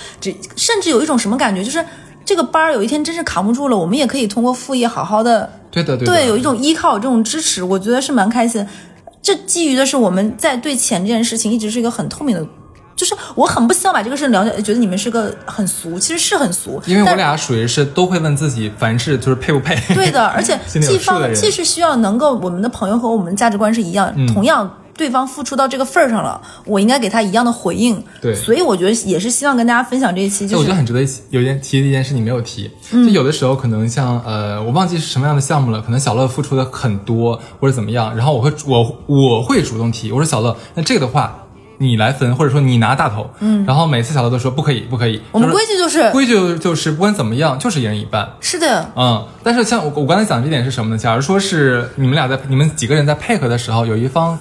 甚至有一种什么感觉，就是这个班有一天真是扛不住了，我们也可以通过副业好好的，对的，对，有一种依靠，这种支持，我觉得是蛮开心。这基于的是我们在对钱这件事情一直是一个很透明的就是我很不希望把这个事聊，觉得你们是个很俗，其实是很俗，因为我俩属于是都会问自己凡事就是配不配，对的，而且既是需要能够我们的朋友和我们价值观是一样、同样对方付出到这个份儿上了，我应该给他一样的回应。对，所以我觉得也是希望跟大家分享这一期，就是我觉得很值得有一点提的一件事你没有提、就有的时候可能像我忘记是什么样的项目了，可能小乐付出的很多或者怎么样，然后我会主动提，我说小乐，那这个的话你来分，或者说你拿大头，然后每次小乐都说不可以。我们规矩就是不管怎么样就是一人一半。是的，但是像我刚才讲的这点是什么呢？假如说是你们几个人在配合的时候，有一方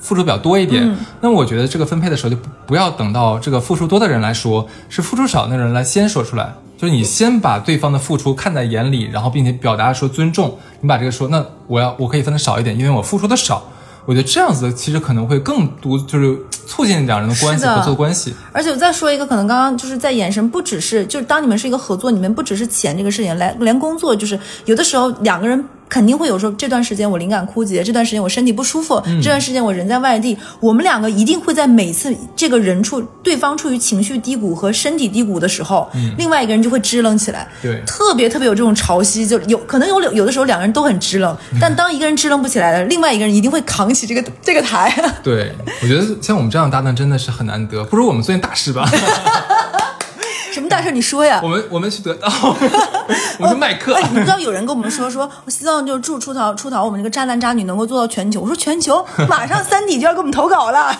付出比较多一点、那我觉得这个分配的时候就不要等到这个付出多的人来说，是付出少的人来先说出来，就是你先把对方的付出看在眼里，然后并且表达说尊重，你把这个说，那我可以分的少一点，因为我付出的少。我觉得这样子其实可能会更多，就是促进两人的关系，合作关系。而且我再说一个，可能刚刚就是在眼神，不只是就是当你们是一个合作，你们不只是钱这个事情，连工作，就是有的时候两个人肯定会有说，这段时间我灵感枯竭，这段时间我身体不舒服、这段时间我人在外地，我们两个一定会在每次这个人对方处于情绪低谷和身体低谷的时候、另外一个人就会支棱起来，对，特别特别有这种潮汐，就可能有的时候两个人都很支棱，但当一个人支棱不起来了，另外一个人一定会扛起这个台。对，我觉得像我们这样的搭档真的是很难得，不如我们做件大事吧。什么大事你说呀？我们去得到，我们卖课。哎，你知道有人跟我们说，我希望就祝出逃，我们这个渣男渣女能够做到全球。我说全球，马上3D 就要给我们投稿了。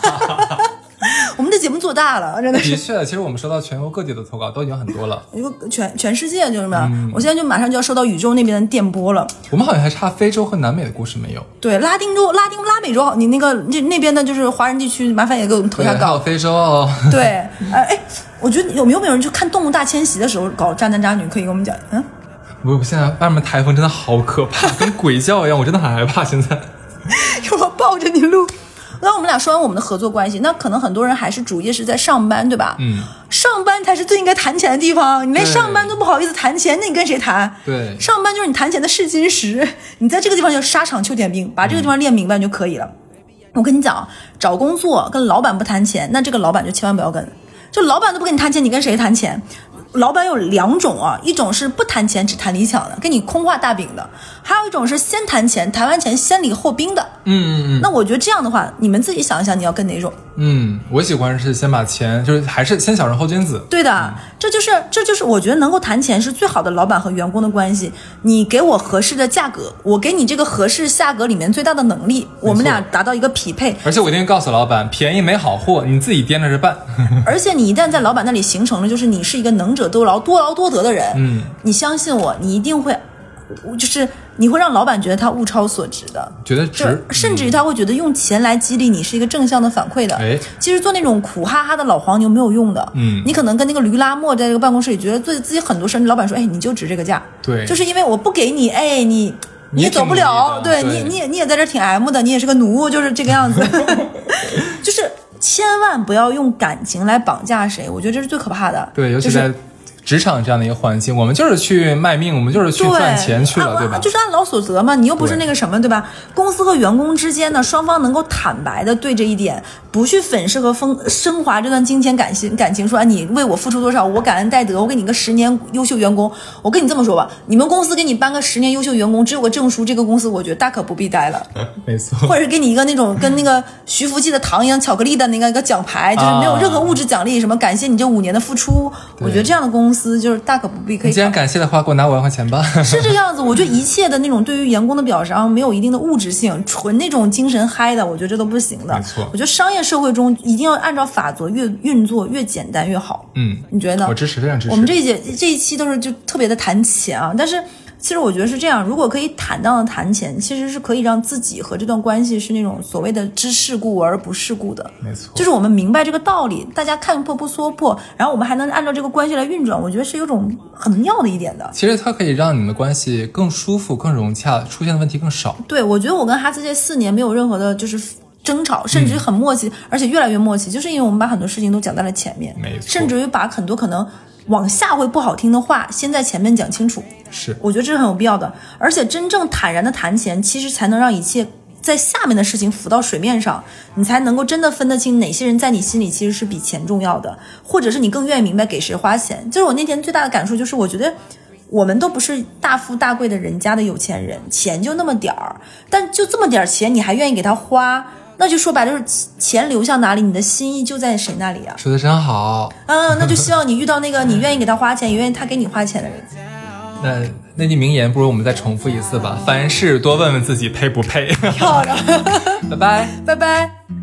我们这节目做大了，真的是。的确，其实我们收到全国各地的投稿都已经很多了，全世界就是嘛、我现在就马上就要收到宇宙那边的电波了。我们好像还差非洲和南美的故事没有。对，拉美洲，你那个那边的就是华人地区，麻烦也给我们投下稿。还有非洲、哦。对，哎，我觉得有没有人去看《动物大迁徙》的时候搞渣男渣女？可以给我们讲。我现在外面台风真的好可怕，跟鬼叫一样，我真的很害怕。现在，我抱着你录。那我们俩说完我们的合作关系，那可能很多人还是主业是在上班，对吧？上班才是最应该谈钱的地方，你连上班都不好意思谈钱，那你跟谁谈？对，上班就是你谈钱的试金石，你在这个地方叫沙场秋点兵，把这个地方练明白就可以了。我跟你讲，找工作跟老板不谈钱，那这个老板就千万不要跟，就老板都不跟你谈钱，你跟谁谈钱？老板有两种啊，一种是不谈钱只谈理想的，跟你空话大饼的；还有一种是先谈钱，谈完钱先礼后兵的。那我觉得这样的话，你们自己想一想，你要跟哪种？我喜欢是先把钱，就是还是先小人后君子。对的，这就是我觉得能够谈钱是最好的老板和员工的关系。你给我合适的价格，我给你这个合适价格里面最大的能力，我们俩达到一个匹配。而且我一定告诉老板，便宜没好货，你自己掂着这办。而且你一旦在老板那里形成了，就是你是一个能者多劳多得的人，你相信我，你一定会，就是你会让老板觉得他物超所值的，觉得值，甚至于他会觉得用钱来激励你是一个正向的反馈的。其实做那种苦哈哈的老黄牛没有用的，你可能跟那个驴拉磨在这个办公室里，觉得自己很多事，老板说，哎，你就值这个价，对，就是因为我不给你，哎，你也走不了，对，你也在这挺 M 的，你也是个奴，就是这个样子，就是千万不要用感情来绑架谁，我觉得这是最可怕的，对，尤其在。职场这样的一个环境，我们就是去卖命，我们就是去赚钱去了，对吧？就是按劳所得嘛，你又不是那个什么，对吧？公司和员工之间呢，双方能够坦白的对这一点，不去粉饰和升华这段金钱感情，说，你为我付出多少，我感恩戴德，我给你个10年优秀员工。我跟你这么说吧，你们公司给你颁个10年优秀员工，只有个证书，这个公司我觉得大可不必待了。没错。或者是给你一个那种跟那个徐福记的糖一样巧克力的那个一个奖牌，就是没有任何物质奖励，什么感谢你这5年的付出，我觉得这样的公司。就是大可不必，可以。既然感谢的话，给我拿5万块钱吧。是这样子，我觉得一切的那种对于员工的表彰没有一定的物质性，纯那种精神嗨的，我觉得这都不行的。没错，我觉得商业社会中一定要按照法则越运作越简单越好。你觉得呢？我支持，非常支持。我们这一期都是就特别的谈钱啊，但是其实我觉得是这样，如果可以坦荡的谈钱，其实是可以让自己和这段关系是那种所谓的知世故而不世故的。没错，就是我们明白这个道理，大家看破不说破，然后我们还能按照这个关系来运转，我觉得是有种很妙的一点的。其实它可以让你们的关系更舒服、更融洽，出现的问题更少。对，我觉得我跟哈斯这4年没有任何的就是争吵，甚至很默契，而且越来越默契，就是因为我们把很多事情都讲在了前面，没错，甚至于把很多可能往下会不好听的话先在前面讲清楚，是，我觉得这是很有必要的。而且真正坦然的谈钱，其实才能让一切在下面的事情浮到水面上，你才能够真的分得清哪些人在你心里其实是比钱重要的，或者是你更愿意明白给谁花钱。就是我那天最大的感受就是，我觉得我们都不是大富大贵的人家的有钱人，钱就那么点儿，但就这么点钱你还愿意给他花，那就说白了就是钱流向哪里，你的心意就在谁那里啊。说的真好。嗯，那就希望你遇到那个你愿意给他花钱也愿意他给你花钱的人。那句名言不如我们再重复一次吧，凡事多问问自己配不配。漂亮。拜拜拜拜。